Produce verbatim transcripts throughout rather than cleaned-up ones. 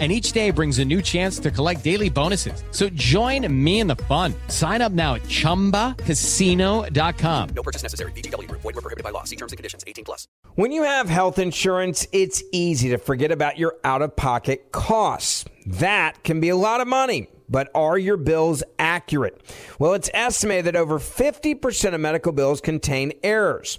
And each day brings a new chance to collect daily bonuses. So join me in the fun. Sign up now at chumba casino dot com. No purchase necessary. V G W. Void where prohibited by law. See terms and conditions. eighteen plus. When you have health insurance, it's easy to forget about your out-of-pocket costs. That can be a lot of money. But are your bills accurate? Well, it's estimated that over fifty percent of medical bills contain errors.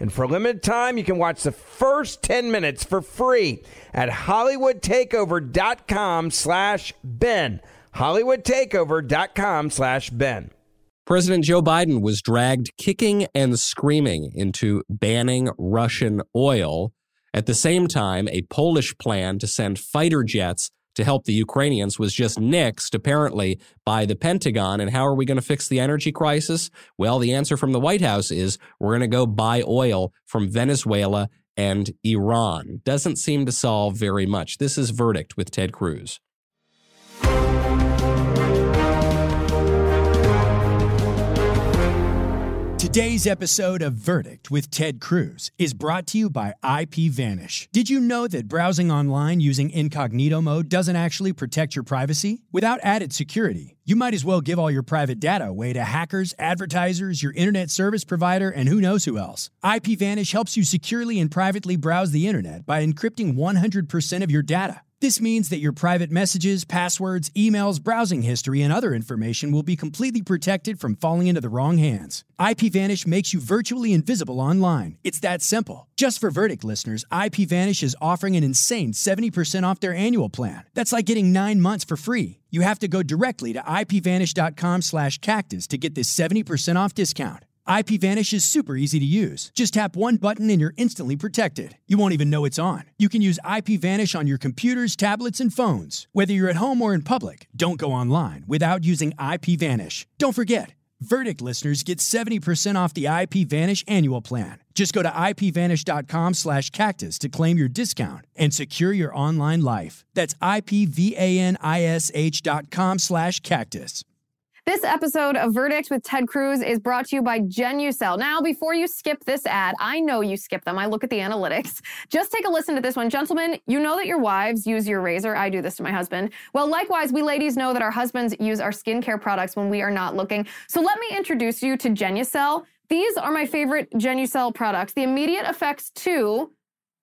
And for a limited time, you can watch the first ten minutes for free at hollywood takeover dot com slash Ben. hollywood takeover dot com slash Ben. President Joe Biden was dragged kicking and screaming into banning Russian oil. At the same time, a Polish plan to send fighter jets to help the Ukrainians was just nixed, apparently, by the Pentagon. And how are we going to fix the energy crisis? Well, the answer from the White House is we're going to go buy oil from Venezuela and Iran. Doesn't seem to solve very much. This is Verdict with Ted Cruz. Today's episode of Verdict with Ted Cruz is brought to you by IPVanish. Did you know that browsing online using incognito mode doesn't actually protect your privacy? Without added security, you might as well give all your private data away to hackers, advertisers, your internet service provider, and who knows who else. IPVanish helps you securely and privately browse the internet by encrypting one hundred percent of your data. This means that your private messages, passwords, emails, browsing history, and other information will be completely protected from falling into the wrong hands. IPVanish makes you virtually invisible online. It's that simple. Just for Verdict listeners, IPVanish is offering an insane seventy percent off their annual plan. That's like getting nine months for free. You have to go directly to I P vanish dot com slash cactus to get this seventy percent off discount. IPVanish is super easy to use. Just tap one button and you're instantly protected. You won't even know it's on. You can use IPVanish on your computers, tablets, and phones. Whether you're at home or in public, don't go online without using IPVanish. Don't forget, Verdict listeners get seventy percent off the IPVanish annual plan. Just go to I P vanish dot com slash cactus to claim your discount and secure your online life. That's I P vanish dot com slash cactus. This episode of Verdict with Ted Cruz is brought to you by Genucel. Now, before you skip this ad, I know you skip them. I look at the analytics. Just take a listen to this one. Gentlemen, you know that your wives use your razor. I do this to my husband. Well, likewise, we ladies know that our husbands use our skincare products when we are not looking. So let me introduce you to Genucel. These are my favorite Genucel products, the Immediate Effects two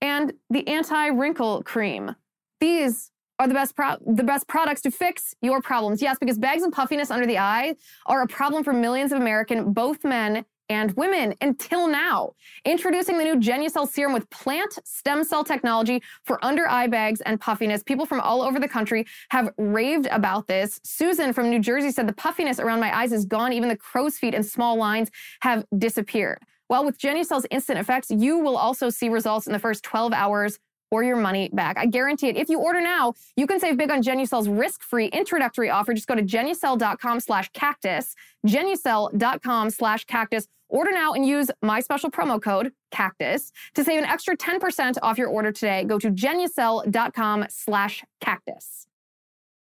and the Anti-Wrinkle Cream. These are the best pro- the best products to fix your problems. Yes, because bags and puffiness under the eye are a problem for millions of Americans, both men and women, until now. Introducing the new Genucel Serum with plant stem cell technology for under eye bags and puffiness. People from all over the country have raved about this. Susan from New Jersey said, the puffiness around my eyes is gone. Even the crow's feet and small lines have disappeared. Well, with Genucel's instant effects, you will also see results in the first twelve hours or your money back. I guarantee it. If you order now, you can save big on Genucel's risk-free introductory offer. Just go to Genucel.com slash cactus, Genucel.com slash cactus. Order now and use my special promo code, CACTUS, to save an extra ten percent off your order today. Go to Genucel.com slash cactus.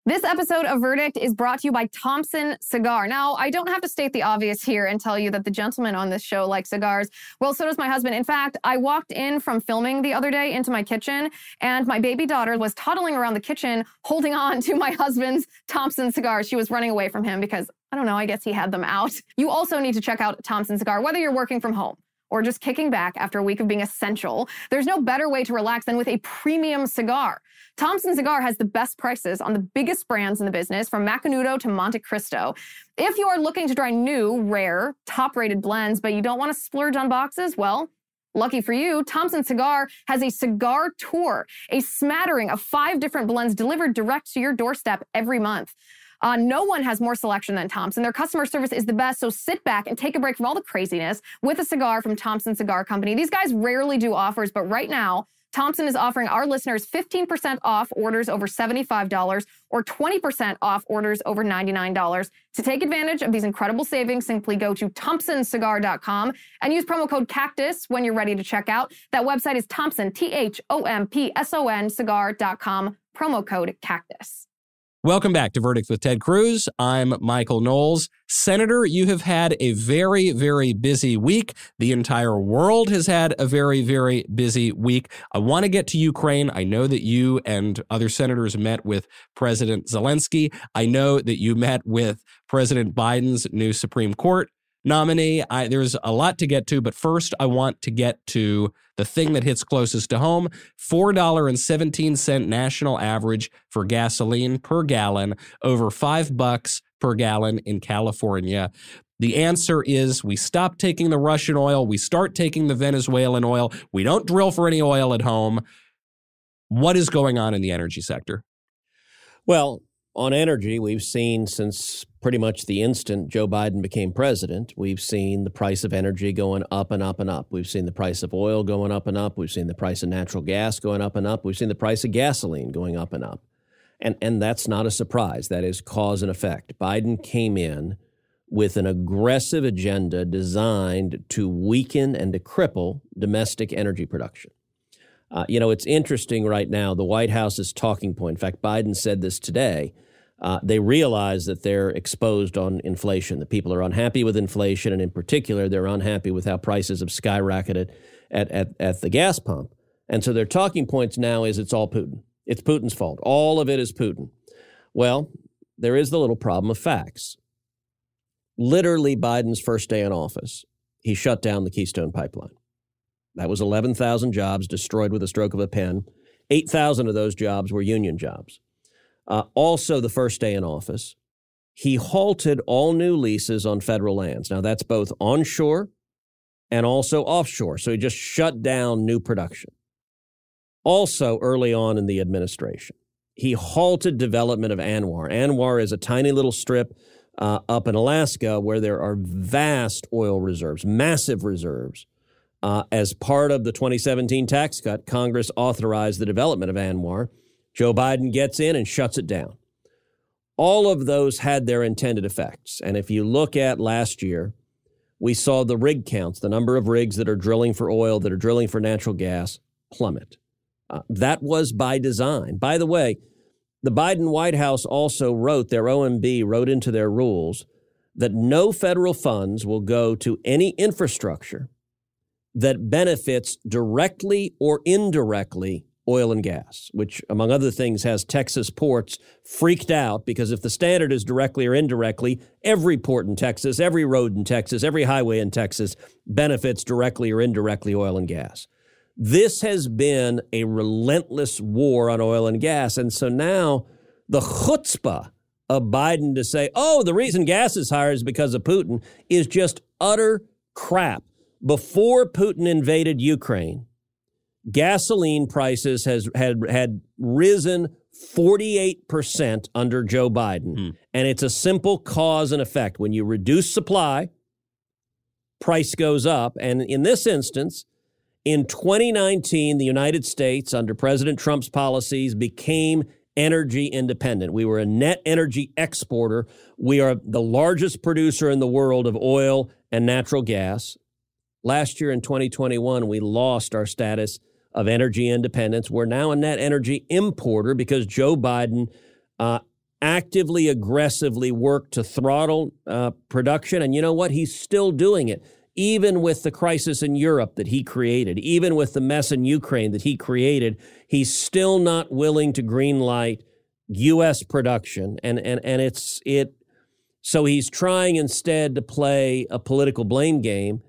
This episode of Verdict is brought to you by Thompson Cigar. Now, I don't have to state the obvious here and tell you that the gentleman on this show likes cigars. Well, so does my husband. In fact, I walked in from filming the other day into my kitchen, and my baby daughter was toddling around the kitchen holding on to my husband's Thompson cigar. She was running away from him because, I don't know, I guess he had them out. You also need to check out Thompson Cigar, whether you're working from home or just kicking back after a week of being essential. There's no better way to relax than with a premium cigar. Thompson Cigar has the best prices on the biggest brands in the business, from Macanudo to Monte Cristo. If you are looking to try new, rare, top-rated blends, but you don't want to splurge on boxes, well, lucky for you, Thompson Cigar has a cigar tour, a smattering of five different blends delivered direct to your doorstep every month. Uh, no one has more selection than Thompson. Their customer service is the best, so sit back and take a break from all the craziness with a cigar from Thompson Cigar Company. These guys rarely do offers, but right now, Thompson is offering our listeners fifteen percent off orders over seventy-five dollars or twenty percent off orders over ninety-nine dollars. To take advantage of these incredible savings, simply go to Thompson Cigar dot com and use promo code CACTUS when you're ready to check out. That website is Thompson, T H O M P S O N, cigar dot com, promo code CACTUS. Welcome back to Verdict with Ted Cruz. I'm Michael Knowles. Senator, you have had a very, very busy week. The entire world has had a very, very busy week. I want to get to Ukraine. I know that you and other senators met with President Zelensky. I know that you met with President Biden's new Supreme Court nominee. I, there's a lot to get to, but first I want to get to the thing that hits closest to home, four dollars and seventeen cents national average for gasoline per gallon, over five bucks per gallon in California. The answer is we stop taking the Russian oil, we start taking the Venezuelan oil, we don't drill for any oil at home. What is going on in the energy sector? Well, on energy, we've seen since pretty much the instant Joe Biden became president, we've seen the price of energy going up and up and up. We've seen the price of oil going up and up. We've seen the price of natural gas going up and up. We've seen the price of gasoline going up and up. And and that's not a surprise. That is cause and effect. Biden came in with an aggressive agenda designed to weaken and to cripple domestic energy production. Uh, you know, it's interesting right now, the White House's talking point. In fact, Biden said this today. Uh, they realize that they're exposed on inflation, that people are unhappy with inflation, and in particular, they're unhappy with how prices have skyrocketed at, at, at the gas pump. And so their talking points now is it's all Putin. It's Putin's fault. All of it is Putin. Well, there is the little problem of facts. Literally, Biden's first day in office, he shut down the Keystone Pipeline. That was eleven thousand jobs destroyed with a stroke of a pen. eight thousand of those jobs were union jobs. Uh, also, the first day in office, he halted all new leases on federal lands. Now, that's both onshore and also offshore. So he just shut down new production. Also, early on in the administration, he halted development of A N W R. A N W R is a tiny little strip uh, up in Alaska where there are vast oil reserves, massive reserves. Uh, as part of the twenty seventeen tax cut, Congress authorized the development of A N W R. Joe Biden gets in and shuts it down. All of those had their intended effects. And if you look at last year, we saw the rig counts, the number of rigs that are drilling for oil, that are drilling for natural gas, plummet. Uh, that was by design. By the way, the Biden White House also wrote, their O M B wrote into their rules that no federal funds will go to any infrastructure that benefits directly or indirectly oil and gas, which, among other things, has Texas ports freaked out because if the standard is directly or indirectly, every port in Texas, every road in Texas, every highway in Texas benefits directly or indirectly oil and gas. This has been a relentless war on oil and gas. And so now the chutzpah of Biden to say, oh, the reason gas is higher is because of Putin is just utter crap. Before Putin invaded Ukraine, gasoline prices has had had risen forty-eight percent under Joe Biden. Mm. And it's a simple cause and effect. When you reduce supply, price goes up. And in this instance, In twenty nineteen, the United States, under President Trump's policies, became energy independent. We were a net energy exporter. We are the largest producer in the world of oil and natural gas. Last year in twenty twenty-one, we lost our status of energy independence. We're now a net energy importer because Joe Biden uh, actively, aggressively worked to throttle uh, production. And you know what? He's still doing it. Even with the crisis in Europe that he created, even with the mess in Ukraine that he created, he's still not willing to greenlight U S production. And and and it's it. So he's trying instead to play a political blame game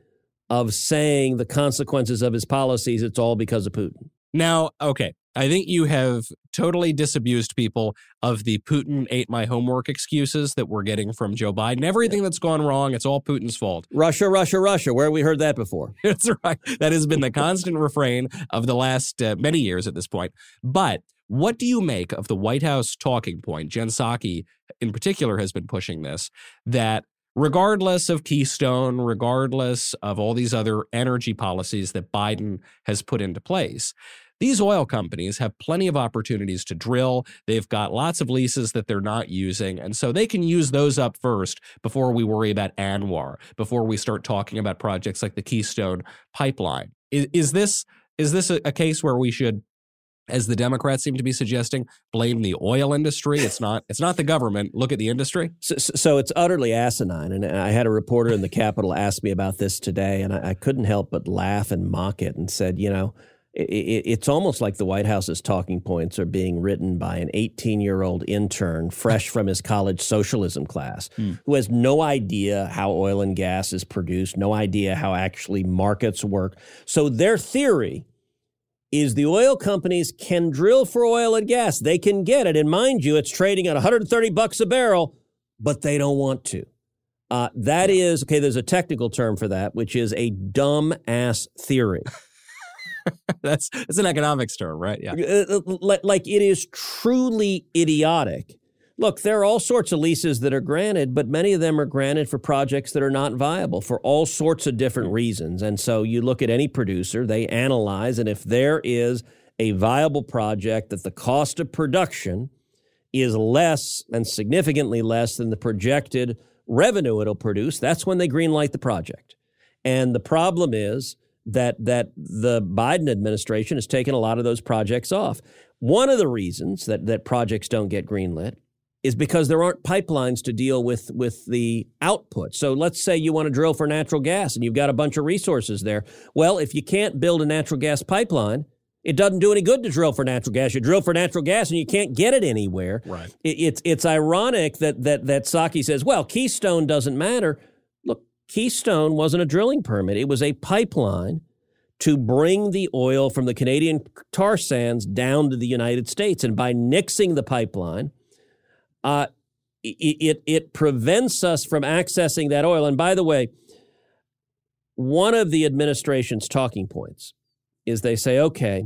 of saying the consequences of his policies, it's all because of Putin. Now, okay, I think you have totally disabused people of the Putin ate my homework excuses that we're getting from Joe Biden. Everything that's gone wrong, it's all Putin's fault. Russia, Russia, Russia. Where have we heard that before? That's right. That has been the constant refrain of the last uh, many years at this point. But what do you make of the White House talking point? Jen Psaki, in particular, has been pushing this, that regardless of Keystone, regardless of all these other energy policies that Biden has put into place, these oil companies have plenty of opportunities to drill. They've got lots of leases that they're not using. And so they can use those up first before we worry about A N W R, before we start talking about projects like the Keystone Pipeline. Is, is this is this a, a case where we should, as the Democrats seem to be suggesting, blame the oil industry? It's not it's not the government. Look at the industry. So, so it's utterly asinine. And I had a reporter in the Capitol ask me about this today, and I, I couldn't help but laugh and mock it and said, you know, it's almost like the White House's talking points are being written by an eighteen-year-old intern fresh from his college socialism class hmm. who has no idea how oil and gas is produced, no idea how actually markets work. So their theory is the oil companies can drill for oil and gas. They can get it. And mind you, it's trading at one hundred thirty bucks a barrel, but they don't want to. Uh, that is, okay, there's a technical term for that, which is a dumb-ass theory. That's that's an economics term, right? Yeah. Like, it is truly idiotic. Look, there are all sorts of leases that are granted, but many of them are granted for projects that are not viable for all sorts of different reasons. And so you look at any producer, they analyze, and if there is a viable project that the cost of production is less and significantly less than the projected revenue it'll produce, that's when they greenlight the project. And the problem is that that the Biden administration has taken a lot of those projects off. One of the reasons that, that projects don't get greenlit is because there aren't pipelines to deal with, with the output. So let's say you want to drill for natural gas and you've got a bunch of resources there. Well, if you can't build a natural gas pipeline, it doesn't do any good to drill for natural gas. You drill for natural gas and you can't get it anywhere. Right. It, it's it's ironic that that that Psaki says, well, Keystone doesn't matter. Keystone wasn't a drilling permit. It was a pipeline to bring the oil from the Canadian tar sands down to the United States. And by nixing the pipeline, uh, it, it, it prevents us from accessing that oil. And by the way, one of the administration's talking points is they say, okay,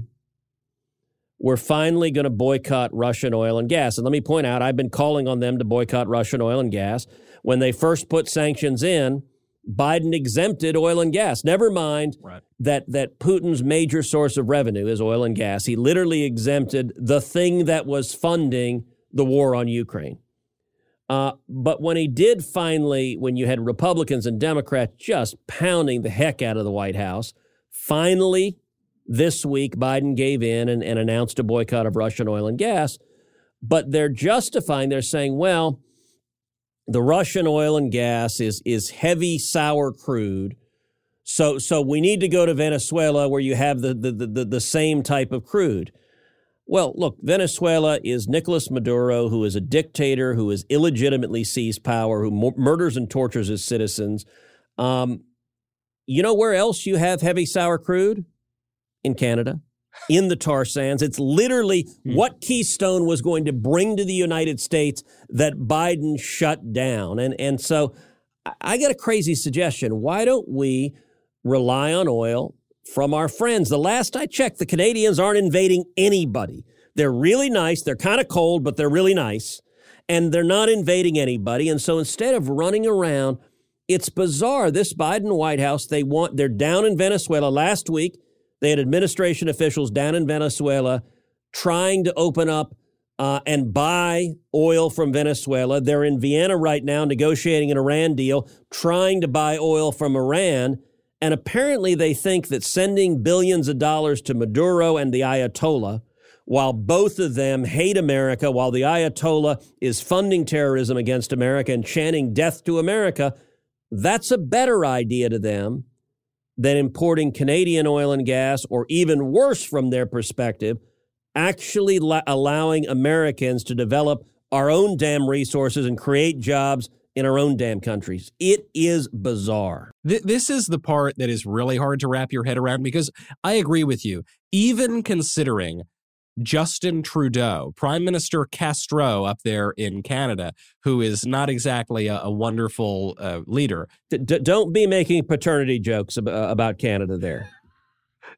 we're finally going to boycott Russian oil and gas. And let me point out, I've been calling on them to boycott Russian oil and gas. When they first put sanctions in, Biden exempted oil and gas. Never mind right. that that Putin's major source of revenue is oil and gas. He literally exempted the thing that was funding the war on Ukraine. Uh, but when he did finally, when you had Republicans and Democrats just pounding the heck out of the White House, finally this week, Biden gave in and, and announced a boycott of Russian oil and gas. But they're justifying, they're saying, well, the Russian oil and gas is is heavy sour crude, so so we need to go to Venezuela where you have the the the, the same type of crude. Well, look, Venezuela is Nicolas Maduro, who is a dictator, who has illegitimately seized power, who mur- murders and tortures his citizens. Um, you know where else you have heavy sour crude? In Canada. In the tar sands. It's literally hmm. what Keystone was going to bring to the United States that Biden shut down. And and so I got a crazy suggestion. Why don't we rely on oil from our friends? The last I checked, the Canadians aren't invading anybody. They're really nice. They're kind of cold, but they're really nice. And they're not invading anybody. And so instead of running around, it's bizarre. This Biden White House, they want, they're down in Venezuela last week. They had administration officials down in Venezuela trying to open up uh, and buy oil from Venezuela. They're in Vienna right now negotiating an Iran deal, trying to buy oil from Iran. And apparently they think that sending billions of dollars to Maduro and the Ayatollah, while both of them hate America, while the Ayatollah is funding terrorism against America and chanting death to America, that's a better idea to them than importing Canadian oil and gas, or even worse from their perspective, actually la- allowing Americans to develop our own damn resources and create jobs in our own damn countries. It is bizarre. Th- this is the part that is really hard to wrap your head around, because I agree with you. Even considering Justin Trudeau, Prime Minister Castro up there in Canada, who is not exactly a, a wonderful uh, leader. D- don't be making paternity jokes ab- about Canada there.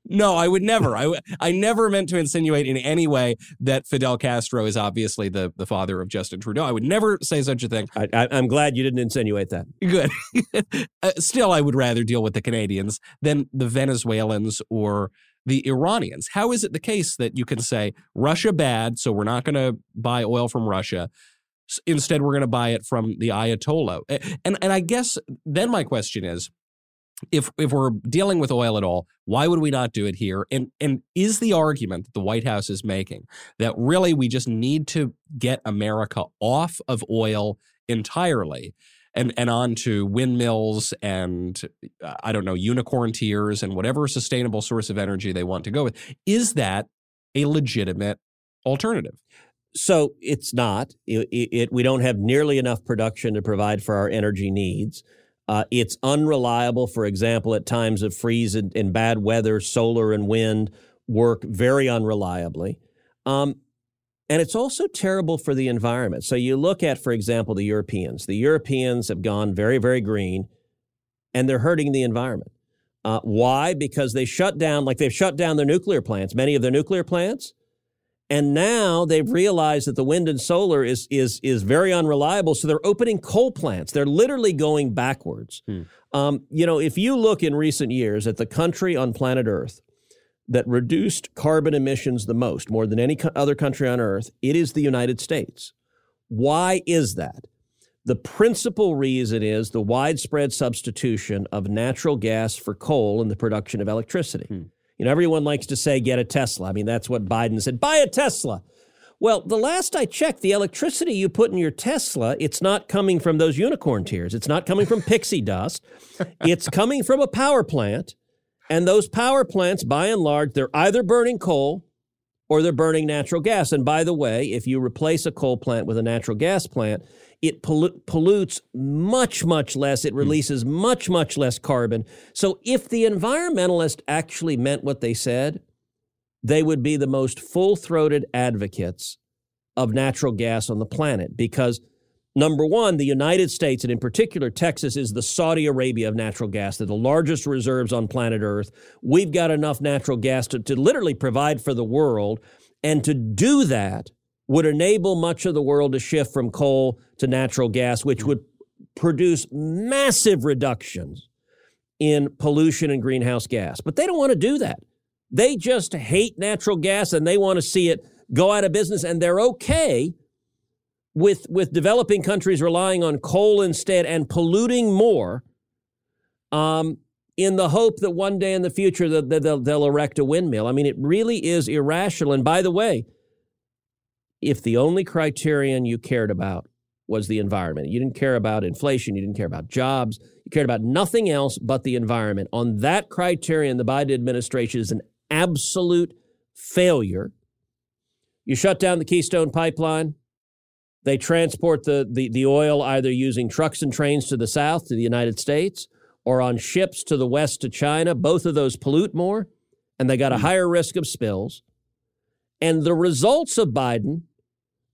No, I would never. I, w- I never meant to insinuate in any way that Fidel Castro is obviously the, the father of Justin Trudeau. I would never say such a thing. I, I, I'm glad you didn't insinuate that. Good. uh, still, I would rather deal with the Canadians than the Venezuelans or the Iranians. How is it the case that you can say Russia bad, so we're not going to buy oil from Russia? Instead, we're going to buy it from the Ayatollah. And and I guess then my question is, if if we're dealing with oil at all, why would we not do it here? And and is the argument that the White House is making that really we just need to get America off of oil entirely and and on to windmills and, uh, I don't know, unicorn tears and whatever sustainable source of energy they want to go with? Is that a legitimate alternative? So it's not. It, it, it, we don't have nearly enough production to provide for our energy needs. Uh, it's unreliable. For example, at times of freeze and, and bad weather, solar and wind work very unreliably. Um And it's also terrible for the environment. So you look at, for example, the Europeans. The Europeans have gone very, very green, and they're hurting the environment. Uh, why? Because they shut down, like they've shut down their nuclear plants, many of their nuclear plants. And now they've realized that the wind and solar is is is very unreliable. So they're opening coal plants. They're literally going backwards. Hmm. Um, you know, if you look in recent years at the country on planet Earth that reduced carbon emissions the most, more than any co- other country on Earth, it is the United States. Why is that? The principal reason is the widespread substitution of natural gas for coal in the production of electricity. Hmm. You know, everyone likes to say, get a Tesla. I mean, that's what Biden said, buy a Tesla. Well, the last I checked, the electricity you put in your Tesla, it's not coming from those unicorn tears. It's not coming from pixie dust. It's coming from a power plant. And those power plants, by and large, they're either burning coal or they're burning natural gas. And by the way, if you replace a coal plant with a natural gas plant, it pollu- pollutes much, much less. It releases mm. much, much less carbon. So if the environmentalists actually meant what they said, they would be the most full-throated advocates of natural gas on the planet. Because number one, the United States, and in particular Texas, is the Saudi Arabia of natural gas. They're the largest reserves on planet Earth. We've got enough natural gas to, to literally provide for the world. And to do that would enable much of the world to shift from coal to natural gas, which would produce massive reductions in pollution and greenhouse gas. But they don't want to do that. They just hate natural gas and they want to see it go out of business, and they're okay with with developing countries relying on coal instead and polluting more um, in the hope that one day in the future that they'll, they'll, they'll erect a windmill. I mean, it really is irrational. And by the way, if the only criterion you cared about was the environment, you didn't care about inflation, you didn't care about jobs, you cared about nothing else but the environment. On that criterion, the Biden administration is an absolute failure. You shut down the Keystone Pipeline. They transport the, the, the oil either using trucks and trains to the south, to the United States, or on ships to the west to China. Both of those pollute more, and they got a higher risk of spills. And the results of Biden,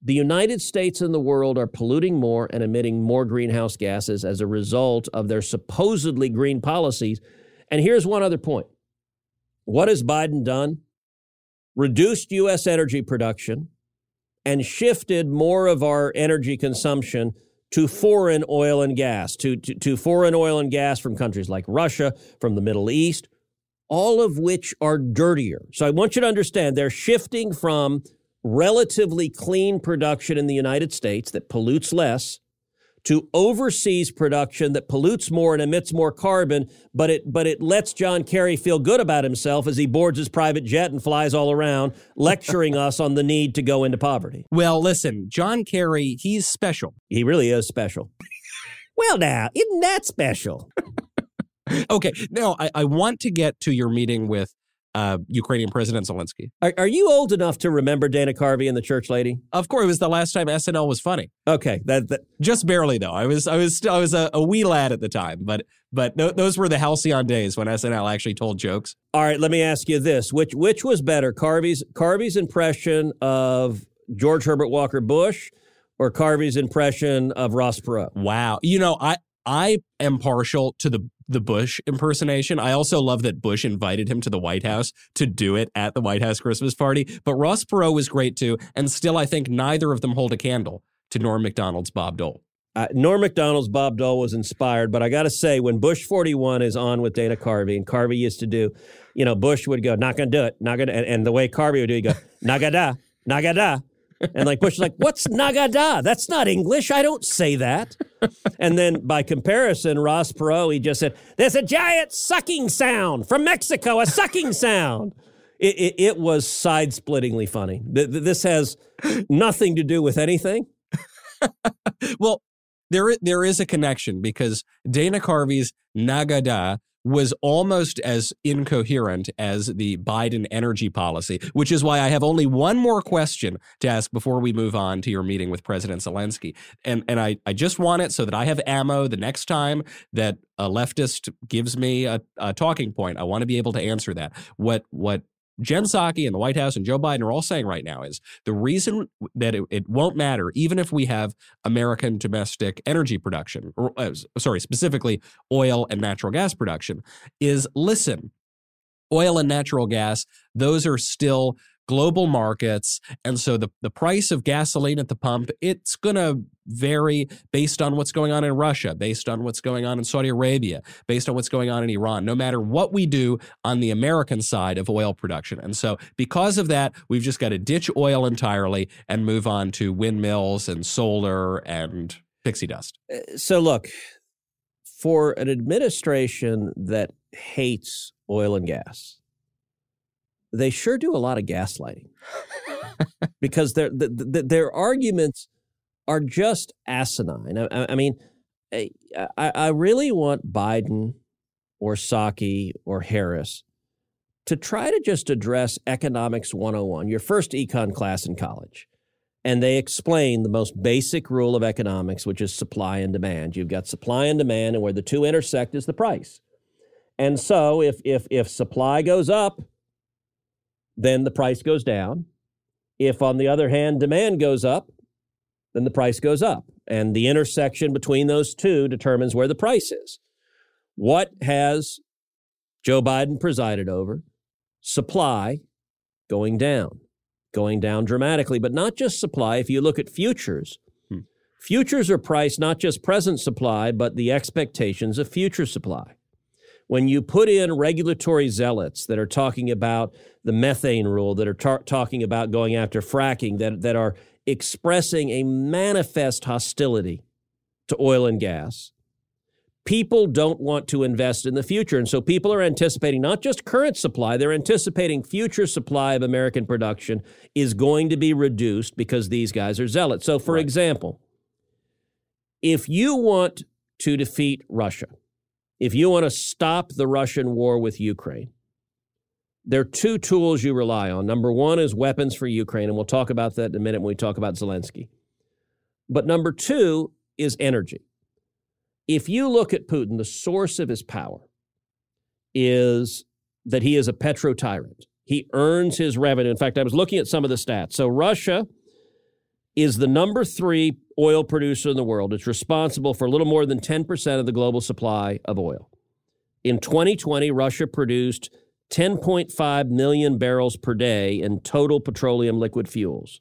the United States and the world are polluting more and emitting more greenhouse gases as a result of their supposedly green policies. And here's one other point. What has Biden done? Reduced U S energy production and shifted more of our energy consumption to foreign oil and gas, to, to, to foreign oil and gas from countries like Russia, from the Middle East, all of which are dirtier. So I want you to understand they're shifting from relatively clean production in the United States that pollutes less to overseas production that pollutes more and emits more carbon, but it but it lets John Kerry feel good about himself as he boards his private jet and flies all around, lecturing us on the need to go into poverty. Well, listen, John Kerry, he's special. He really is special. Well, now, isn't that special? Okay, now I, I want to get to your meeting with Uh, Ukrainian President Zelensky. Are, are you old enough to remember Dana Carvey and the Church Lady? Of course, it was the last time S N L was funny. Okay, that, that. Just barely though. I was I was still I was a, a wee lad at the time, but but no, those were the halcyon days when S N L actually told jokes. All right, let me ask you this: which which was better, Carvey's Carvey's impression of George Herbert Walker Bush, or Carvey's impression of Ross Perot? Wow, you know I I am partial to the. the Bush impersonation. I also love that Bush invited him to the White House to do it at the White House Christmas party. But Ross Perot was great, too. And still, I think neither of them hold a candle to Norm Macdonald's Bob Dole. Uh, Norm Macdonald's Bob Dole was inspired. But I got to say, when Bush forty-one is on with Dana Carvey, and Carvey used to do, you know, Bush would go, not going to do it. Not going to. And, and the way Carvey would do, he'd go, nagada, nagada. And like Bush was like, what's nagada? That's not English. I don't say that. And then by comparison, Ross Perot, he just said, there's a giant sucking sound from Mexico, a sucking sound. It, it, it was side-splittingly funny. This has nothing to do with anything. Well, there there is a connection because Dana Carvey's nagada was almost as incoherent as the Biden energy policy, which is why I have only one more question to ask before we move on to your meeting with President Zelensky. And and I, I just want it so that I have ammo the next time that a leftist gives me a, a talking point. I want to be able to answer that. What what Jen Psaki and the White House and Joe Biden are all saying right now is the reason that it, it won't matter, even if we have American domestic energy production, or uh, sorry, specifically oil and natural gas production, is listen, oil and natural gas, those are still global markets. And so the, the price of gasoline at the pump, it's going to vary based on what's going on in Russia, based on what's going on in Saudi Arabia, based on what's going on in Iran, no matter what we do on the American side of oil production. And so because of that, we've just got to ditch oil entirely and move on to windmills and solar and pixie dust. So look, for an administration that hates oil and gas, they sure do a lot of gaslighting because their the, the, their arguments are just asinine. I, I mean, I, I really want Biden or Psaki or Harris to try to just address Economics one oh one, your first econ class in college. And they explain the most basic rule of economics, which is supply and demand. You've got supply and demand, and where the two intersect is the price. And so if if if supply goes up, then the price goes down. If, on the other hand, demand goes up, then the price goes up. And the intersection between those two determines where the price is. What has Joe Biden presided over? Supply going down, going down dramatically, but not just supply. If you look at futures, hmm. futures are priced not just present supply, but the expectations of future supply. When you put in regulatory zealots that are talking about the methane rule, that are tar- talking about going after fracking, that, that are expressing a manifest hostility to oil and gas, people don't want to invest in the future. And so people are anticipating not just current supply, they're anticipating future supply of American production is going to be reduced because these guys are zealots. So, for Right. example, if you want to defeat Russia, if you want to stop the Russian war with Ukraine, there are two tools you rely on. Number one is weapons for Ukraine, and we'll talk about that in a minute when we talk about Zelensky. But number two is energy. If you look at Putin, the source of his power is that he is a petro-tyrant. He earns his revenue. In fact, I was looking at some of the stats. So Russia is the number three oil producer in the world. It's responsible for a little more than ten percent of the global supply of oil. In twenty twenty, Russia produced ten point five million barrels per day in total petroleum liquid fuels.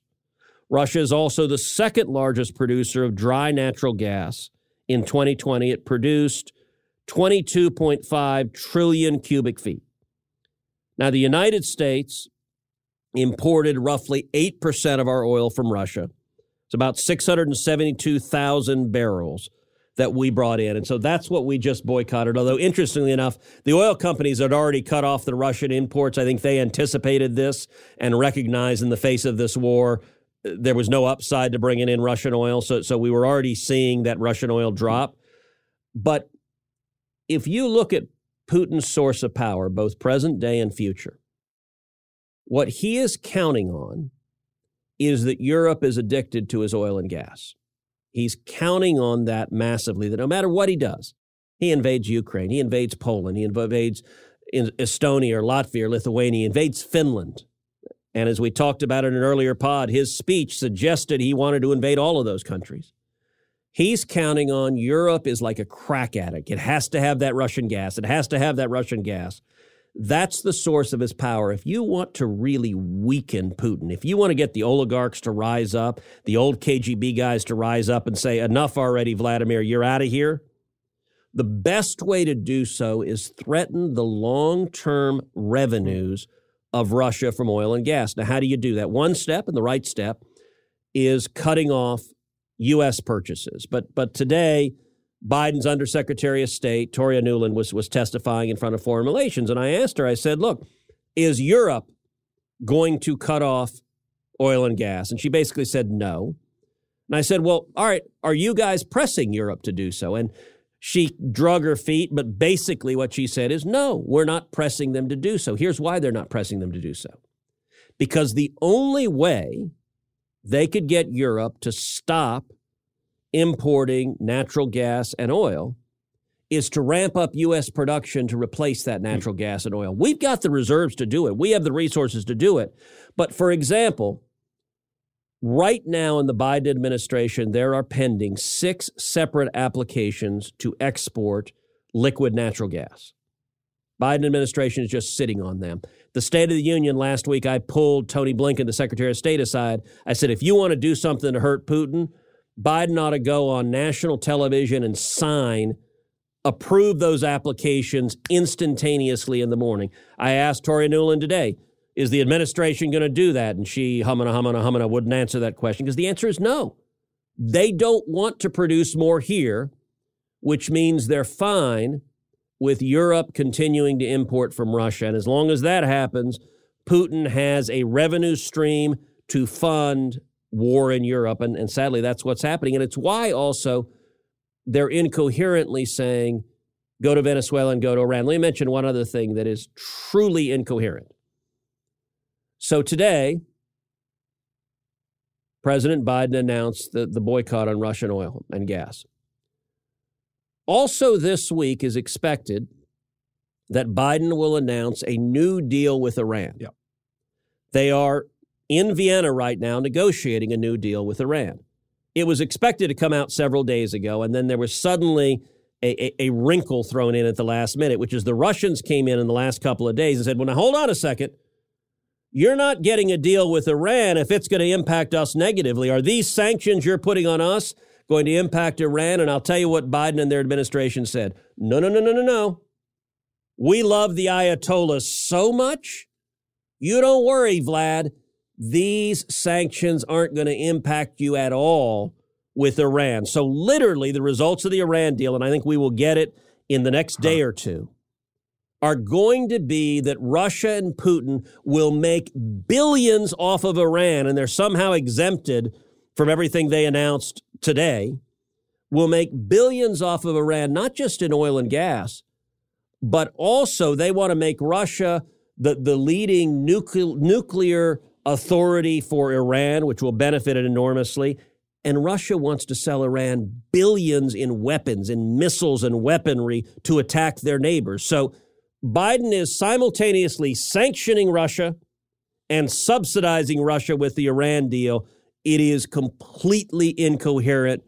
Russia is also the second largest producer of dry natural gas. In twenty twenty, it produced twenty-two point five trillion cubic feet. Now, the United States imported roughly eight percent of our oil from Russia. It's about six hundred seventy-two thousand barrels that we brought in. And so that's what we just boycotted. Although, interestingly enough, the oil companies had already cut off the Russian imports. I think they anticipated this and recognized in the face of this war, there was no upside to bringing in Russian oil. So, so we were already seeing that Russian oil drop. But if you look at Putin's source of power, both present day and future, what he is counting on is that Europe is addicted to his oil and gas. He's counting on that massively, that no matter what he does, he invades Ukraine, he invades Poland, he invades Estonia or Latvia or Lithuania, he invades Finland. And as we talked about in an earlier pod, his speech suggested he wanted to invade all of those countries. He's counting on Europe is like a crack addict. It has to have that Russian gas. It has to have that Russian gas. That's the source of his power. If you want to really weaken Putin, if you want to get the oligarchs to rise up, the old K G B guys to rise up and say, enough already, Vladimir, you're out of here. The best way to do so is threaten the long-term revenues of Russia from oil and gas. Now, how do you do that? One step, and the right step, is cutting off U S purchases. But but today, Biden's Undersecretary of State, Toria Nuland, was, was testifying in front of Foreign Relations. And I asked her, I said, look, is Europe going to cut off oil and gas? And she basically said no. And I said, well, all right, are you guys pressing Europe to do so? And she drug her feet, but basically what she said is, no, we're not pressing them to do so. Here's why they're not pressing them to do so. Because the only way they could get Europe to stop importing natural gas and oil is to ramp up U S production to replace that natural gas and oil. We've got the reserves to do it. We have the resources to do it. But for example, right now in the Biden administration, there are pending six separate applications to export liquid natural gas. Biden administration is just sitting on them. The State of the Union last week, I pulled Tony Blinken, the Secretary of State, aside. I said, if you want to do something to hurt Putin, Biden ought to go on national television and sign, approve those applications instantaneously in the morning. I asked Toria Nuland today, is the administration going to do that? And she, humana, humana, humana, wouldn't answer that question because the answer is no. They don't want to produce more here, which means they're fine with Europe continuing to import from Russia. And as long as that happens, Putin has a revenue stream to fund war in Europe. And, and sadly, that's what's happening. And it's why also they're incoherently saying, go to Venezuela and go to Iran. Let me mention one other thing that is truly incoherent. So today, President Biden announced the, the boycott on Russian oil and gas. Also this week is expected that Biden will announce a new deal with Iran. Yep. They are in Vienna right now negotiating a new deal with Iran. It was expected to come out several days ago, and then there was suddenly a, a, a wrinkle thrown in at the last minute, which is the Russians came in in the last couple of days and said, well, now hold on a second. You're not getting a deal with Iran if it's going to impact us negatively. Are these sanctions you're putting on us going to impact Iran? And I'll tell you what Biden and their administration said. No, no, no, no, no, no. We love the Ayatollah so much. You don't worry, Vlad. These sanctions aren't going to impact you at all with Iran. So literally the results of the Iran deal, and I think we will get it in the next day or two, are going to be that Russia and Putin will make billions off of Iran, and they're somehow exempted from everything they announced today, will make billions off of Iran, not just in oil and gas, but also they want to make Russia the, the leading nucle- nuclear authority for Iran, which will benefit it enormously. And Russia wants to sell Iran billions in weapons, in missiles and weaponry to attack their neighbors. So Biden is simultaneously sanctioning Russia and subsidizing Russia with the Iran deal. It is completely incoherent.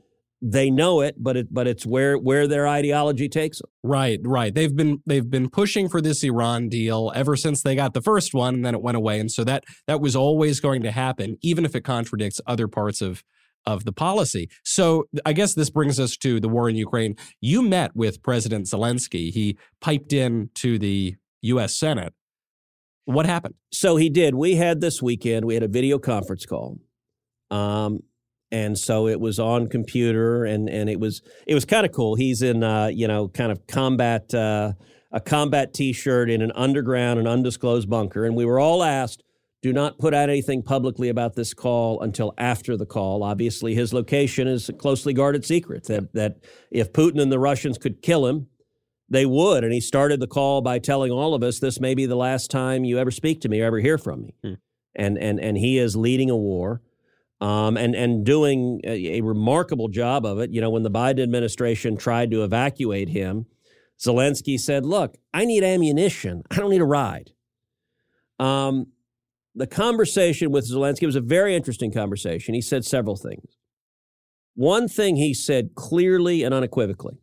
They know it, but it, but it's where where their ideology takes them. Right, right. They've been they've been pushing for this Iran deal ever since they got the first one, and then it went away. And so that that was always going to happen, even if it contradicts other parts of of the policy. So I guess this brings us to the war in Ukraine. You met with President Zelensky. He piped in to the U S Senate. What happened? So he did. We had this weekend, we had a video conference call. Um, and so it was on computer and, and it was it was kind of cool. He's in, uh, you know, kind of combat, uh, a combat T-shirt in an underground and undisclosed bunker. And we were all asked, do not put out anything publicly about this call until after the call. Obviously, his location is a closely guarded secret that, that if Putin and the Russians could kill him, they would. And he started the call by telling all of us, this may be the last time you ever speak to me or ever hear from me. Hmm. And, and and he is leading a war um, and, and doing a, a remarkable job of it. You know, when the Biden administration tried to evacuate him, Zelensky said, look, I need ammunition. I don't need a ride. Um. The conversation with Zelensky was a very interesting conversation. He said several things. One thing he said clearly and unequivocally,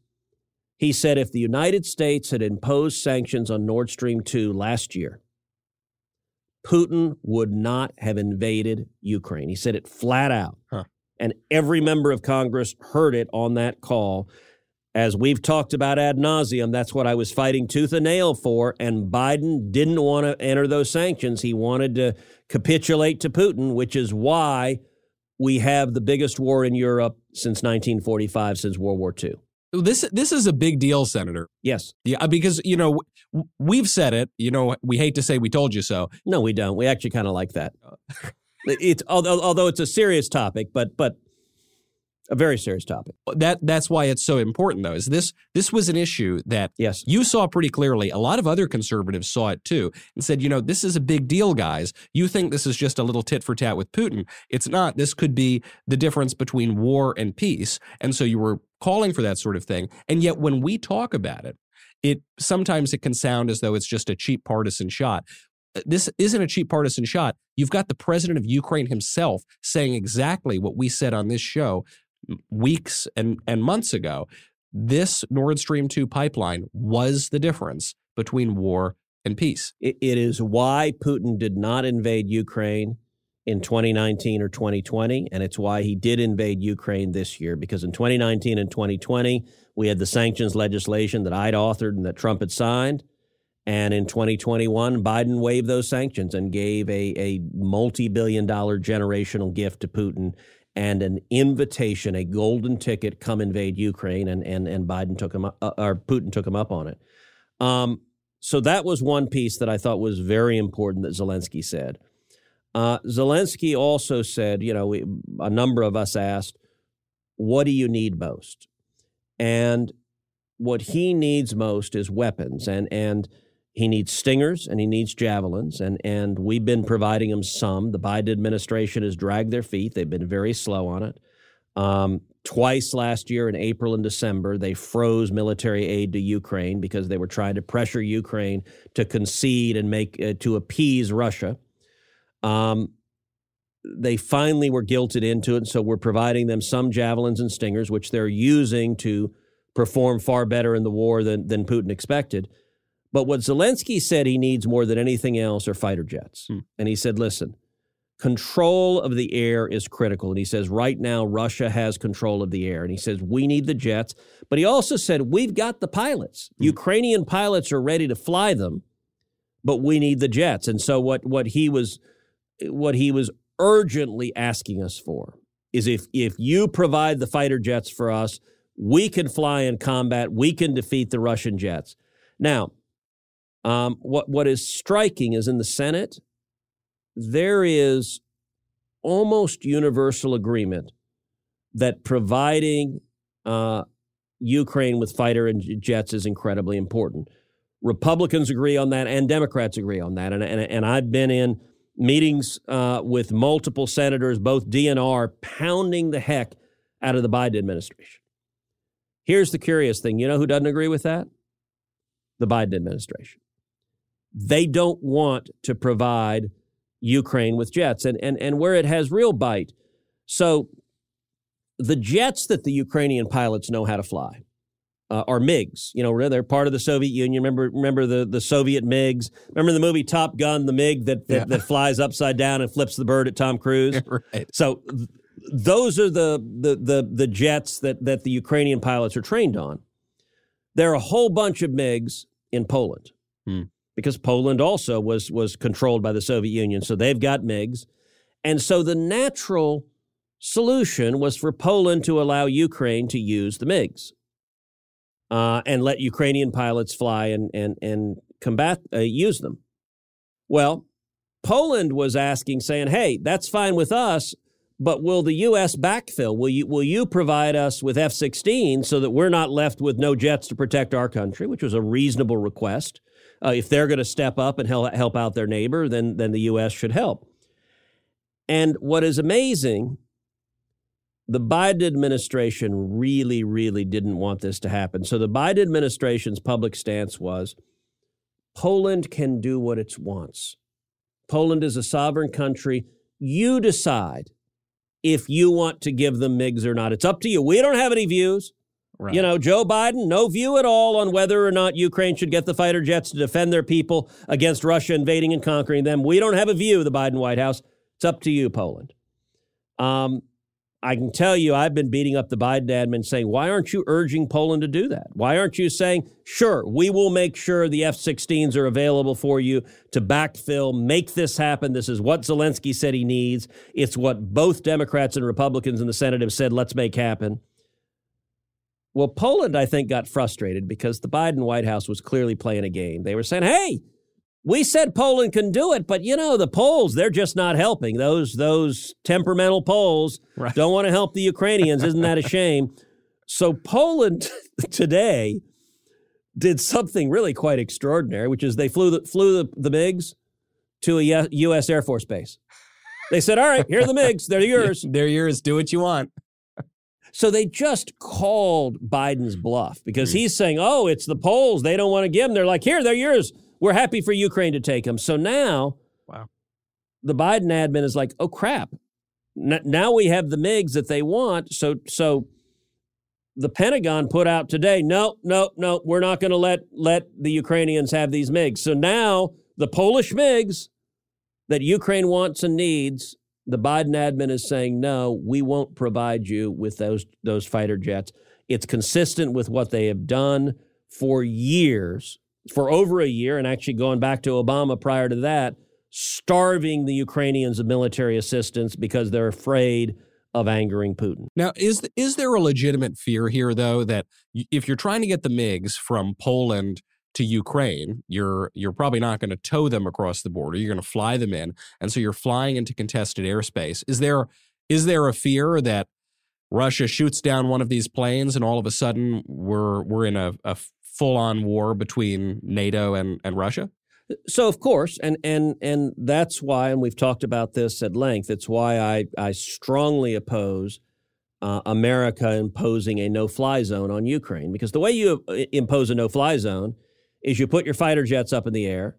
he said if the United States had imposed sanctions on Nord Stream two last year, Putin would not have invaded Ukraine. He said it flat out. Huh. And every member of Congress heard it on that call. As we've talked about ad nauseum, that's what I was fighting tooth and nail for. And Biden didn't want to enter those sanctions. He wanted to capitulate to Putin, which is why we have the biggest war in Europe since nineteen forty-five, since World War Two. This this is a big deal, Senator. Yes. Yeah, because, you know, we've said it. You know, we hate to say we told you so. No, we don't. We actually kind of like that. It's although, although it's a serious topic, but but. A very serious topic. That that's why it's so important, though, is this this was an issue that yes. you saw pretty clearly. A lot of other conservatives saw it, too, and said, you know, this is a big deal, guys. You think this is just a little tit for tat with Putin. It's not. This could be the difference between war and peace. And so you were calling for that sort of thing. And yet when we talk about it, it sometimes it can sound as though it's just a cheap partisan shot. This isn't a cheap partisan shot. You've got the president of Ukraine himself saying exactly what we said on this show weeks and, and months ago. This Nord Stream two pipeline was the difference between war and peace. It, it is why Putin did not invade Ukraine in twenty nineteen or twenty twenty, and it's why he did invade Ukraine this year, because in twenty nineteen and twenty twenty, we had the sanctions legislation that I'd authored and that Trump had signed, and in twenty twenty-one, Biden waived those sanctions and gave a, a multi-billion dollar generational gift to Putin and an invitation, a golden ticket, come invade Ukraine, and and and Biden took him up, or Putin took him up on it. Um, so that was one piece that I thought was very important that Zelensky said. Uh, Zelensky also said, you know, we, a number of us asked, what do you need most? And what he needs most is weapons, and and he needs stingers and he needs javelins, and, and we've been providing him some. The Biden administration has dragged their feet. They've been very slow on it. Um, twice last year in April and December, they froze military aid to Ukraine because they were trying to pressure Ukraine to concede and make uh, to appease Russia. Um, they finally were guilted into it, and so we're providing them some javelins and stingers, which they're using to perform far better in the war than, than Putin expected. But what Zelensky said he needs more than anything else are fighter jets. Hmm. And he said, listen, control of the air is critical. And he says, right now, Russia has control of the air. And he says, we need the jets. But he also said, we've got the pilots. Hmm. Ukrainian pilots are ready to fly them, but we need the jets. And so what, what he was what he was urgently asking us for is if if you provide the fighter jets for us, we can fly in combat. We can defeat the Russian jets. Now, Um, what what is striking is in the Senate, there is almost universal agreement that providing uh, Ukraine with fighter and jets is incredibly important. Republicans agree on that and Democrats agree on that. And, and, and I've been in meetings uh, with multiple senators, both D N R, pounding the heck out of the Biden administration. Here's the curious thing. You know who doesn't agree with that? The Biden administration. They don't want to provide Ukraine with jets, and, and, and where it has real bite. So the jets that the Ukrainian pilots know how to fly uh, are MiGs. You know, they're part of the Soviet Union. Remember remember the, the Soviet MiGs? Remember the movie Top Gun, the MiG that that, yeah. that flies upside down and flips the bird at Tom Cruise? Right. So th- those are the, the, the, the jets that, that the Ukrainian pilots are trained on. There are a whole bunch of MiGs in Poland hmm. because Poland also was was controlled by the Soviet Union. So they've got MiGs. And so the natural solution was for Poland to allow Ukraine to use the MiGs uh, and let Ukrainian pilots fly and and and combat uh, use them. Well, Poland was asking, saying, hey, that's fine with us, but will the U S backfill? Will you will you provide us with F sixteen so that we're not left with no jets to protect our country, which was a reasonable request. Uh, if they're going to step up and help, help out their neighbor, then then the U S should help. And what is amazing, the Biden administration really, really didn't want this to happen. So the Biden administration's public stance was Poland can do what it wants. Poland is a sovereign country. You decide if you want to give them MiGs or not. It's up to you. We don't have any views. Right. You know, Joe Biden, no view at all on whether or not Ukraine should get the fighter jets to defend their people against Russia invading and conquering them. We don't have a view, the Biden White House. It's up to you, Poland. Um, I can tell you I've been beating up the Biden admin saying, why aren't you urging Poland to do that? Why aren't you saying, sure, we will make sure the F sixteens are available for you to backfill, make this happen. This is what Zelensky said he needs. It's what both Democrats and Republicans in the Senate have said, let's make happen. Well, Poland, I think, got frustrated because the Biden White House was clearly playing a game. They were saying, hey, we said Poland can do it, but, you know, the Poles, they're just not helping. Those those temperamental Poles right. don't want to help the Ukrainians. Isn't that a shame? So Poland today did something really quite extraordinary, which is they flew the, flew the, the MiGs to a U S Air Force base. They said, all right, here are the MiGs. They're yours. They're yours. Do what you want. So they just called Biden's bluff because he's saying, oh, it's the Poles. They don't want to give them. They're like, here, they're yours. We're happy for Ukraine to take them. So now wow. the Biden admin is like, oh, crap. N- now we have the MiGs that they want. So so the Pentagon put out today, no, no, no, we're not going to let let the Ukrainians have these MiGs. So now the Polish MiGs that Ukraine wants and needs, the Biden admin is saying, no, we won't provide you with those those fighter jets. It's consistent with what they have done for years, for over a year, and actually going back to Obama prior to that, starving the Ukrainians of military assistance because they're afraid of angering Putin. Now, is is there a legitimate fear here, though, that if you're trying to get the MiGs from Poland to Ukraine, you're you're probably not going to tow them across the border. You're going to fly them in, and so you're flying into contested airspace. Is there is there a fear that Russia shoots down one of these planes, and all of a sudden we're we're in a, a full-on war between NATO and and Russia? So of course, and and and that's why, and we've talked about this at length. It's why I I strongly oppose uh, America imposing a no-fly zone on Ukraine, because the way you impose a no-fly zone is you put your fighter jets up in the air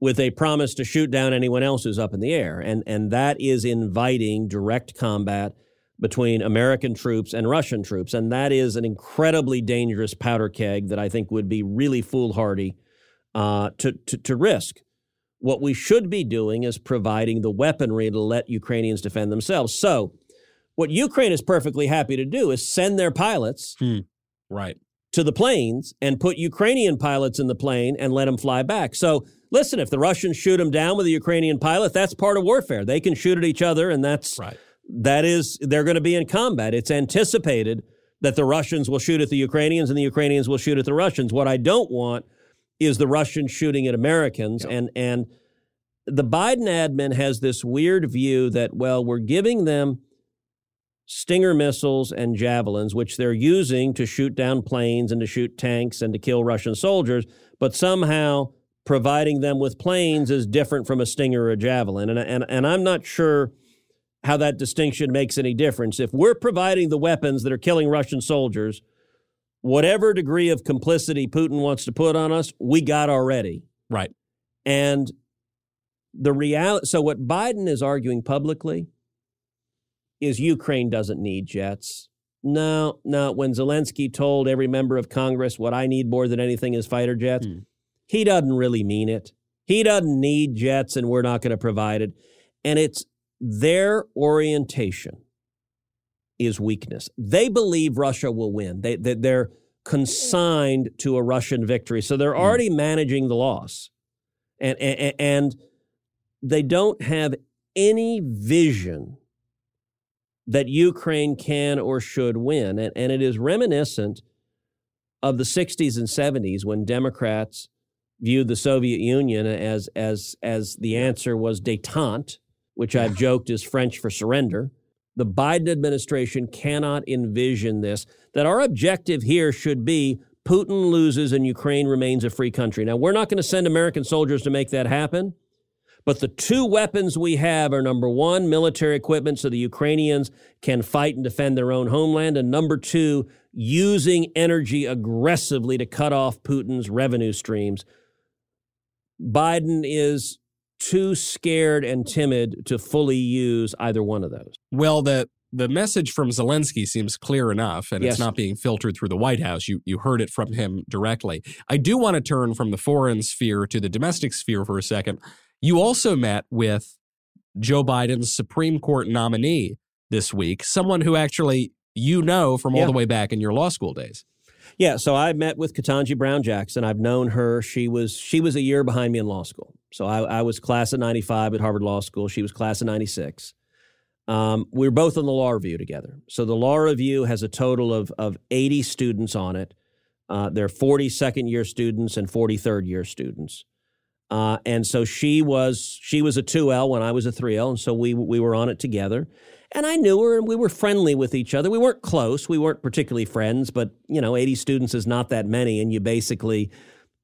with a promise to shoot down anyone else who's up in the air. And and that is inviting direct combat between American troops and Russian troops. And that is an incredibly dangerous powder keg that I think would be really foolhardy uh, to, to, to risk. What we should be doing is providing the weaponry to let Ukrainians defend themselves. So what Ukraine is perfectly happy to do is send their pilots hmm. right. to the planes and put Ukrainian pilots in the plane and let them fly back. So listen, if the Russians shoot them down with a Ukrainian pilot, that's part of warfare. They can shoot at each other, and that's right. that is, they're going to be in combat. It's anticipated that the Russians will shoot at the Ukrainians and the Ukrainians will shoot at the Russians. What I don't want is the Russians shooting at Americans. Yep. And, and the Biden admin has this weird view that, well, we're giving them Stinger missiles and javelins, which they're using to shoot down planes and to shoot tanks and to kill Russian soldiers. But somehow providing them with planes is different from a Stinger or a javelin. And, and, and I'm not sure how that distinction makes any difference. If we're providing the weapons that are killing Russian soldiers, whatever degree of complicity Putin wants to put on us, we got already. Right. And the reality, so what Biden is arguing publicly is Ukraine doesn't need jets. No, no. When Zelensky told every member of Congress what I need more than anything is fighter jets, mm. he doesn't really mean it. He doesn't need jets, and we're not going to provide it. And it's their orientation is weakness. They believe Russia will win. They, they, they're consigned to a Russian victory. So they're already mm. managing the loss. and, and, and they don't have any vision that Ukraine can or should win. And, and it is reminiscent of the sixties and seventies when Democrats viewed the Soviet Union as as as the answer was détente, which I've joked is French for surrender. The Biden administration cannot envision this, that our objective here should be Putin loses and Ukraine remains a free country. Now, we're not going to send American soldiers to make that happen. But the two weapons we have are, number one, military equipment so the Ukrainians can fight and defend their own homeland. And number two, using energy aggressively to cut off Putin's revenue streams. Biden is too scared and timid to fully use either one of those. Well, the the message from Zelensky seems clear enough, and yes, it's not being filtered through the White House. You you heard it from him directly. I do want to turn from the foreign sphere to the domestic sphere for a second. You also met with Joe Biden's Supreme Court nominee this week, someone who actually you know from all yeah. the way back in your law school days. Yeah, so I met with Ketanji Brown Jackson. I've known her. She was she was a year behind me in law school. So I, I was class of ninety-five at Harvard Law School. She was class of ninety-six. Um, we were both on the law review together. So the law review has a total of, of eighty students on it. Uh, there are forty second-year students and forty third-year students. Uh, and so she was she was a two L when I was a three L, and so we we were on it together. And I knew her, and we were friendly with each other. We weren't close. We weren't particularly friends, but, you know, eighty students is not that many, and you basically,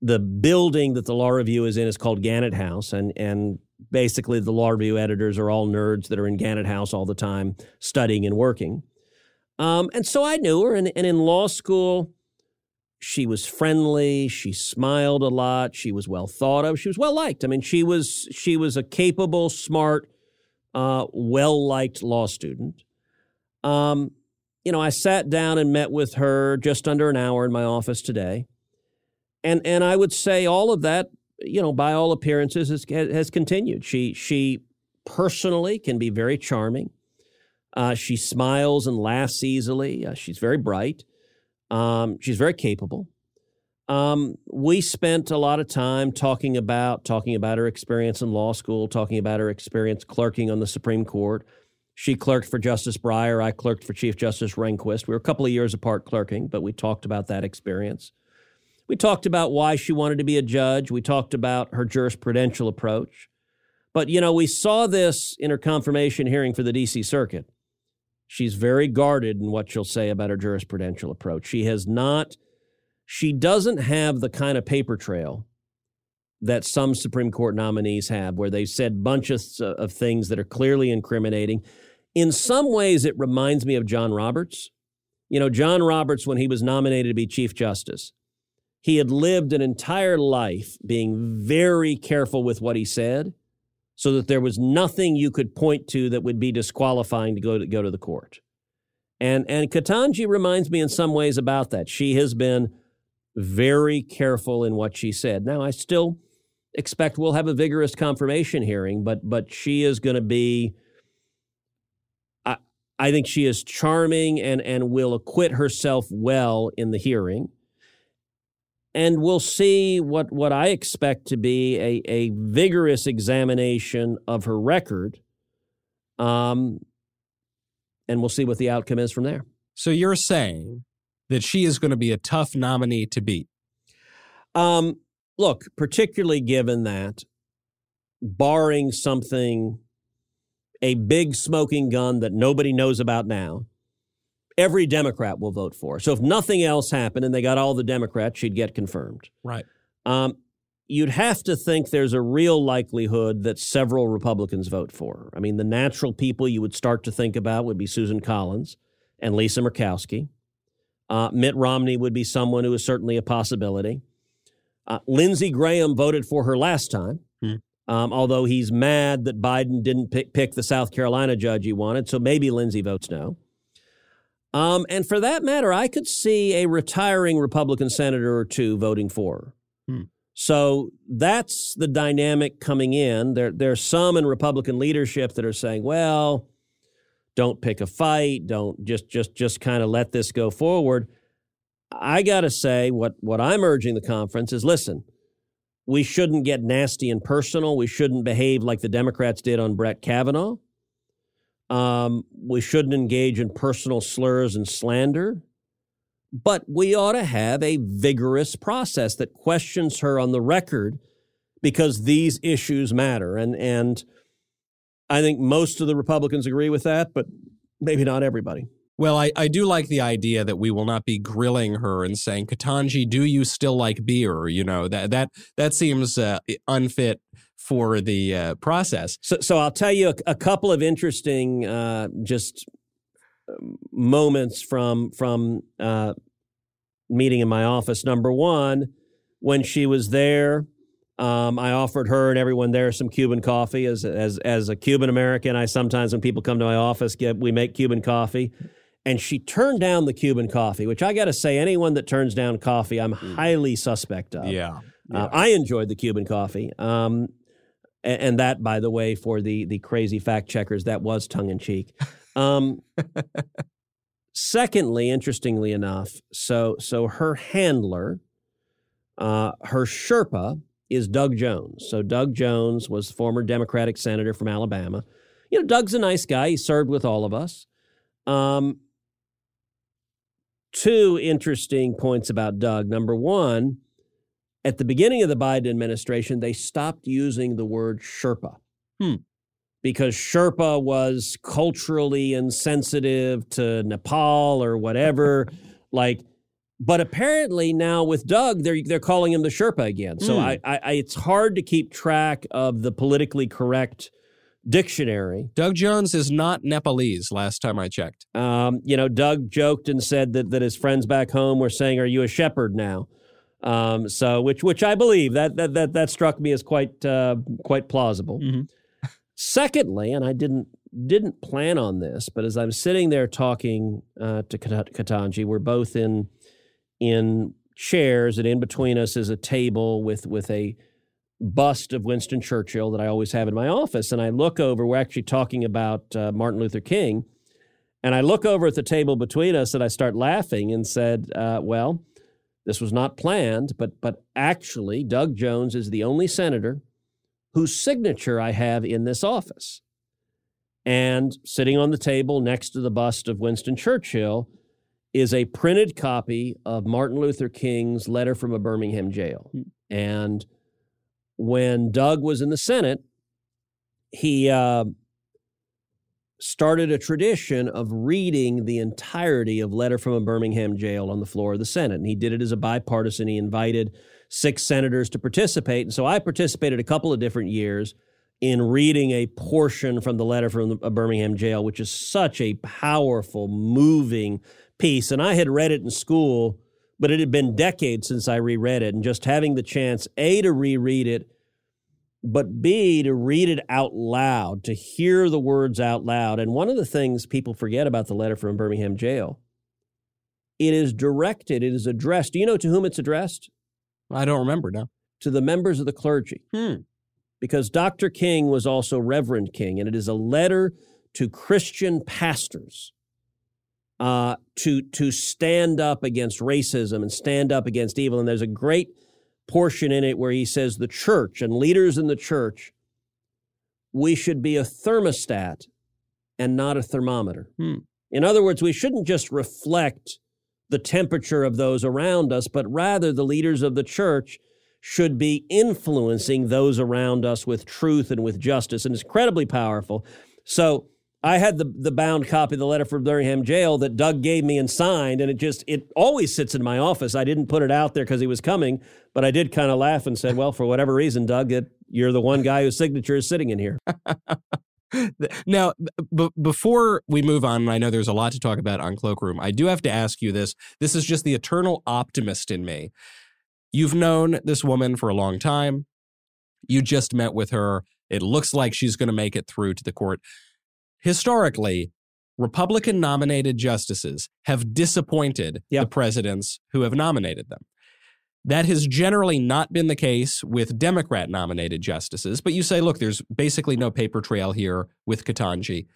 the building that the law review is in is called Gannett House, and and basically the law review editors are all nerds that are in Gannett House all the time studying and working. Um, and so I knew her, and, and in law school, she was friendly. She smiled a lot. She was well thought of. She was well liked. I mean, she was she was a capable, smart, uh, well liked law student. Um, you know, I sat down and met with her just under an hour in my office today, and and I would say all of that, you know, by all appearances, has, has continued. She she personally can be very charming. Uh, she smiles and laughs easily. Uh, she's very bright. Um, she's very capable. Um, we spent a lot of time talking about talking about her experience in law school, talking about her experience clerking on the Supreme Court. She clerked for Justice Breyer. I clerked for Chief Justice Rehnquist. We were a couple of years apart clerking, but we talked about that experience. We talked about why she wanted to be a judge. We talked about her jurisprudential approach. But, you know, we saw this in her confirmation hearing for the D C Circuit. She's very guarded in what she'll say about her jurisprudential approach. She has not, she doesn't have the kind of paper trail that some Supreme Court nominees have, where they've said bunches of things that are clearly incriminating. In some ways, it reminds me of John Roberts. You know, John Roberts, when he was nominated to be Chief Justice, he had lived an entire life being very careful with what he said, so that there was nothing you could point to that would be disqualifying to go to go to the court. And and Ketanji reminds me in some ways about that. She has been very careful in what she said. Now, I still expect we'll have a vigorous confirmation hearing, but but she is going to be, I, I think she is charming and, and will acquit herself well in the hearing. And we'll see what, what I expect to be a, a vigorous examination of her record. Um, and we'll see what the outcome is from there. So you're saying that she is going to be a tough nominee to beat? Um, look, particularly given that, barring something, a big smoking gun that nobody knows about now, every Democrat will vote for her. So if nothing else happened and they got all the Democrats, she'd get confirmed. Right. Um, you'd have to think there's a real likelihood that several Republicans vote for her. I mean, the natural people you would start to think about would be Susan Collins and Lisa Murkowski. Uh, Mitt Romney would be someone who is certainly a possibility. Uh, Lindsey Graham voted for her last time, hmm. um, although he's mad that Biden didn't pick, pick the South Carolina judge he wanted. So maybe Lindsey votes no. Um, and for that matter, I could see a retiring Republican senator or two voting for her. Hmm. So that's the dynamic coming in. There, there's some in Republican leadership that are saying, well, don't pick a fight. Don't just just just kind of let this go forward. I got to say what what I'm urging the conference is, listen, We shouldn't get nasty and personal. We shouldn't behave like the Democrats did on Brett Kavanaugh. Um, we shouldn't engage in personal slurs and slander. But we ought to have a vigorous process that questions her on the record because these issues matter. And, and I think most of the Republicans agree with that, but maybe not everybody. Well, I, I do like the idea that we will not be grilling her and saying, Ketanji, do you still like beer? You know, that that that seems uh, unfit for the uh, process. So, so I'll tell you a, a couple of interesting uh, just moments from from uh, meeting in my office. Number one, when she was there, um, I offered her and everyone there some Cuban coffee. As as as a Cuban American, I sometimes when people come to my office, get we make Cuban coffee. And she turned down the Cuban coffee, which I got to say, anyone that turns down coffee, I'm mm. highly suspect of. Yeah, yeah. Uh, I enjoyed the Cuban coffee. Um, and, and that, by the way, for the the crazy fact checkers, that was tongue in cheek. Um, secondly, interestingly enough, so so her handler, uh, her Sherpa is Doug Jones. So Doug Jones was former Democratic senator from Alabama. You know, Doug's a nice guy. He served with all of us. Um, Two interesting points about Doug. Number one, at the beginning of the Biden administration, they stopped using the word Sherpa hmm. because Sherpa was culturally insensitive to Nepal or whatever. like, but apparently now with Doug, they're they're calling him the Sherpa again. So hmm. I, I, I, it's hard to keep track of the politically correct dictionary. Doug Jones is not Nepalese, last time I checked. Um, you know, Doug joked and said that that his friends back home were saying, "Are you a shepherd now?" Um, so, which which I believe that that that that struck me as quite uh, quite plausible. Mm-hmm. Secondly, and I didn't didn't plan on this, but as I'm sitting there talking uh, to Ketanji, we're both in in chairs, and in between us is a table with with a bust of Winston Churchill that I always have in my office. And I look over, we're actually talking about uh, Martin Luther King. And I look over at the table between us and I start laughing and said, uh, well, this was not planned, but but actually Doug Jones is the only senator whose signature I have in this office. And sitting on the table next to the bust of Winston Churchill is a printed copy of Martin Luther King's Letter from a Birmingham Jail. And when Doug was in the Senate, he uh, started a tradition of reading the entirety of Letter from a Birmingham Jail on the floor of the Senate. And he did it as a bipartisan. He invited six senators to participate. And so I participated a couple of different years in reading a portion from the Letter from a Birmingham Jail, which is such a powerful, moving piece. And I had read it in school, but it had been decades since I reread it, and just having the chance, A, to reread it, but B, to read it out loud, to hear the words out loud. And one of the things people forget about the Letter from Birmingham Jail, it is directed, it is addressed. Do you know to whom it's addressed? I don't remember now. To the members of the clergy. Hmm. Because Doctor King was also Reverend King, and it is a letter to Christian pastors. Uh, to to stand up against racism and stand up against evil. And there's a great portion in it where he says the church and leaders in the church, we should be a thermostat and not a thermometer. Hmm. In other words, we shouldn't just reflect the temperature of those around us, but rather the leaders of the church should be influencing those around us with truth and with justice. And it's incredibly powerful. So I had the, the bound copy of the Letter from Birmingham Jail that Doug gave me and signed, and it just, it always sits in my office. I didn't put it out there because he was coming, but I did kind of laugh and said, well, for whatever reason, Doug, it, you're the one guy whose signature is sitting in here. Now, b- before we move on, I know there's a lot to talk about on Cloakroom. I do have to ask you this. This is just the eternal optimist in me. You've known this woman for a long time. You just met with her. It looks like she's going to make it through to the court. Historically, Republican-nominated justices have disappointed yep. the presidents who have nominated them. That has generally not been the case with Democrat-nominated justices. But you say, look, there's basically no paper trail here with Ketanji.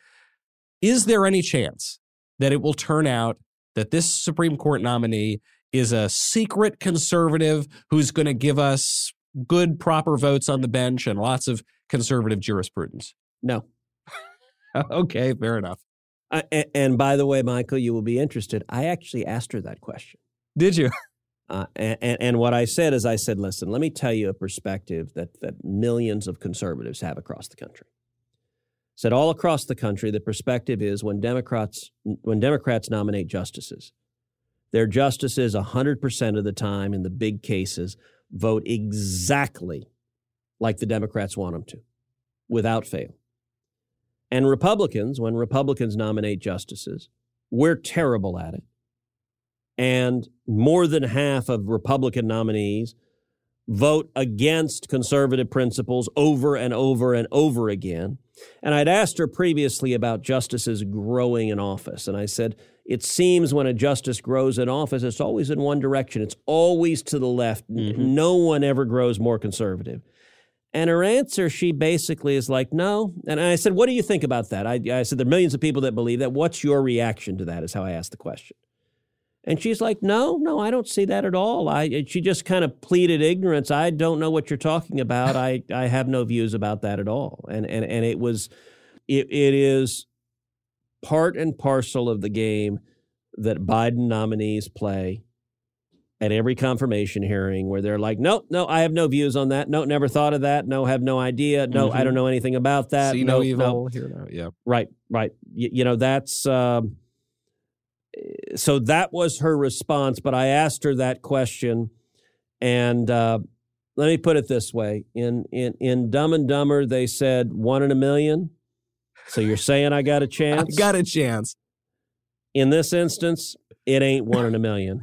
Is there any chance that it will turn out that this Supreme Court nominee is a secret conservative who's going to give us good, proper votes on the bench and lots of conservative jurisprudence? No. Okay, fair enough. Uh, and, and by the way, Michael, you will be interested. I actually asked her that question. Did you? Uh, and, and, and what I said is I said, listen, let me tell you a perspective that, that millions of conservatives have across the country. Said all across the country, the perspective is when Democrats when Democrats nominate justices, their justices one hundred percent of the time in the big cases vote exactly like the Democrats want them to, without fail. And Republicans, when Republicans nominate justices, we're terrible at it. And more than half of Republican nominees vote against conservative principles over and over and over again. And I'd asked her previously about justices growing in office. And I said, it seems when a justice grows in office, it's always in one direction. It's always to the left. Mm-hmm. No one ever grows more conservative. And her answer, she basically is like, no. And I said, what do you think about that? I, I said, there are millions of people that believe that. What's your reaction to that is how I asked the question. And she's like, no, no, I don't see that at all. I, she just kind of pleaded ignorance. I don't know what you're talking about. I, I have no views about that at all. And and and it was, it, it is part and parcel of the game that Biden nominees play at every confirmation hearing where they're like, no, no, I have no views on that. No, never thought of that. No, have no idea. No, mm-hmm. I don't know anything about that. See no, no evil. No. Hear no. Yeah. Right, right. Y- you know, that's... Um, So that was her response, but I asked her that question, and uh, let me put it this way. In, in in Dumb and Dumber, they said one in a million, so you're saying I got a chance? I got a chance. In this instance, it ain't one in a million.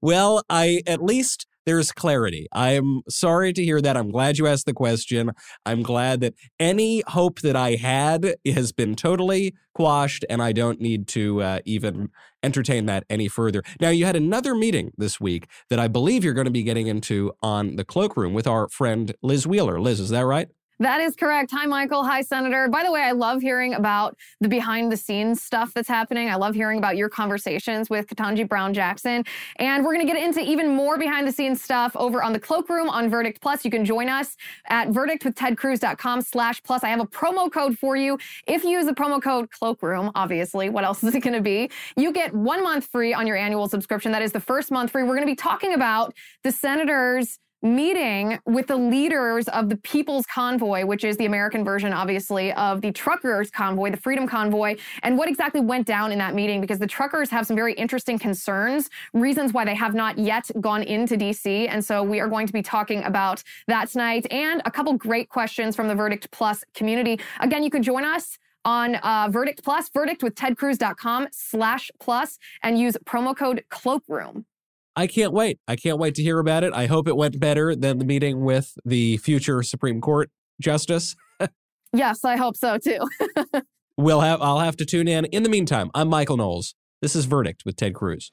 Well, I at least... there's clarity. I'm sorry to hear that. I'm glad you asked the question. I'm glad that any hope that I had has been totally quashed, and I don't need to uh, even entertain that any further. Now, you had another meeting this week that I believe you're going to be getting into on the Cloakroom with our friend Liz Wheeler. Liz, is that right? That is correct. Hi, Michael. Hi, Senator. By the way, I love hearing about the behind-the-scenes stuff that's happening. I love hearing about your conversations with Ketanji Brown Jackson. And we're going to get into even more behind-the-scenes stuff over on the Cloakroom on Verdict Plus. You can join us at verdict with ted cruz dot com slash plus. I have a promo code for you. If you use the promo code Cloakroom, obviously, what else is it going to be? You get one month free on your annual subscription. That is the first month free. We're going to be talking about the senators' meeting with the leaders of the People's Convoy, which is the American version, obviously, of the Truckers' Convoy, the Freedom Convoy, and what exactly went down in that meeting, because the truckers have some very interesting concerns, reasons why they have not yet gone into D C. And so we are going to be talking about that tonight and a couple great questions from the Verdict Plus community. Again, you can join us on uh, Verdict Plus, verdict with ted cruz dot com slash plus, and use promo code Cloakroom. I can't wait. I can't wait to hear about it. I hope it went better than the meeting with the future Supreme Court justice. Yes, I hope so, too. We'll have. I'll have to tune in. In the meantime, I'm Michael Knowles. This is Verdict with Ted Cruz.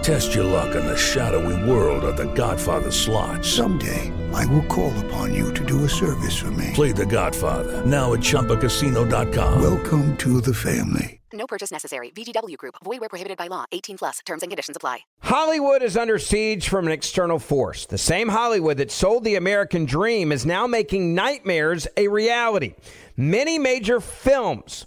Test your luck in the shadowy world of The Godfather slot. Someday, I will call upon you to do a service for me. Play The Godfather now at chumba casino dot com. Welcome to the family. No purchase necessary. V G W Group. Void where prohibited by law. eighteen plus. Terms and conditions apply. Hollywood is under siege from an external force. The same Hollywood that sold the American dream is now making nightmares a reality. Many major films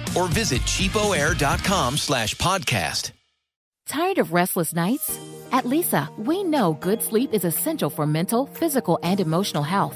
or visit cheapo air dot com slash podcast. Tired of restless nights? At Lisa, we know good sleep is essential for mental, physical, and emotional health.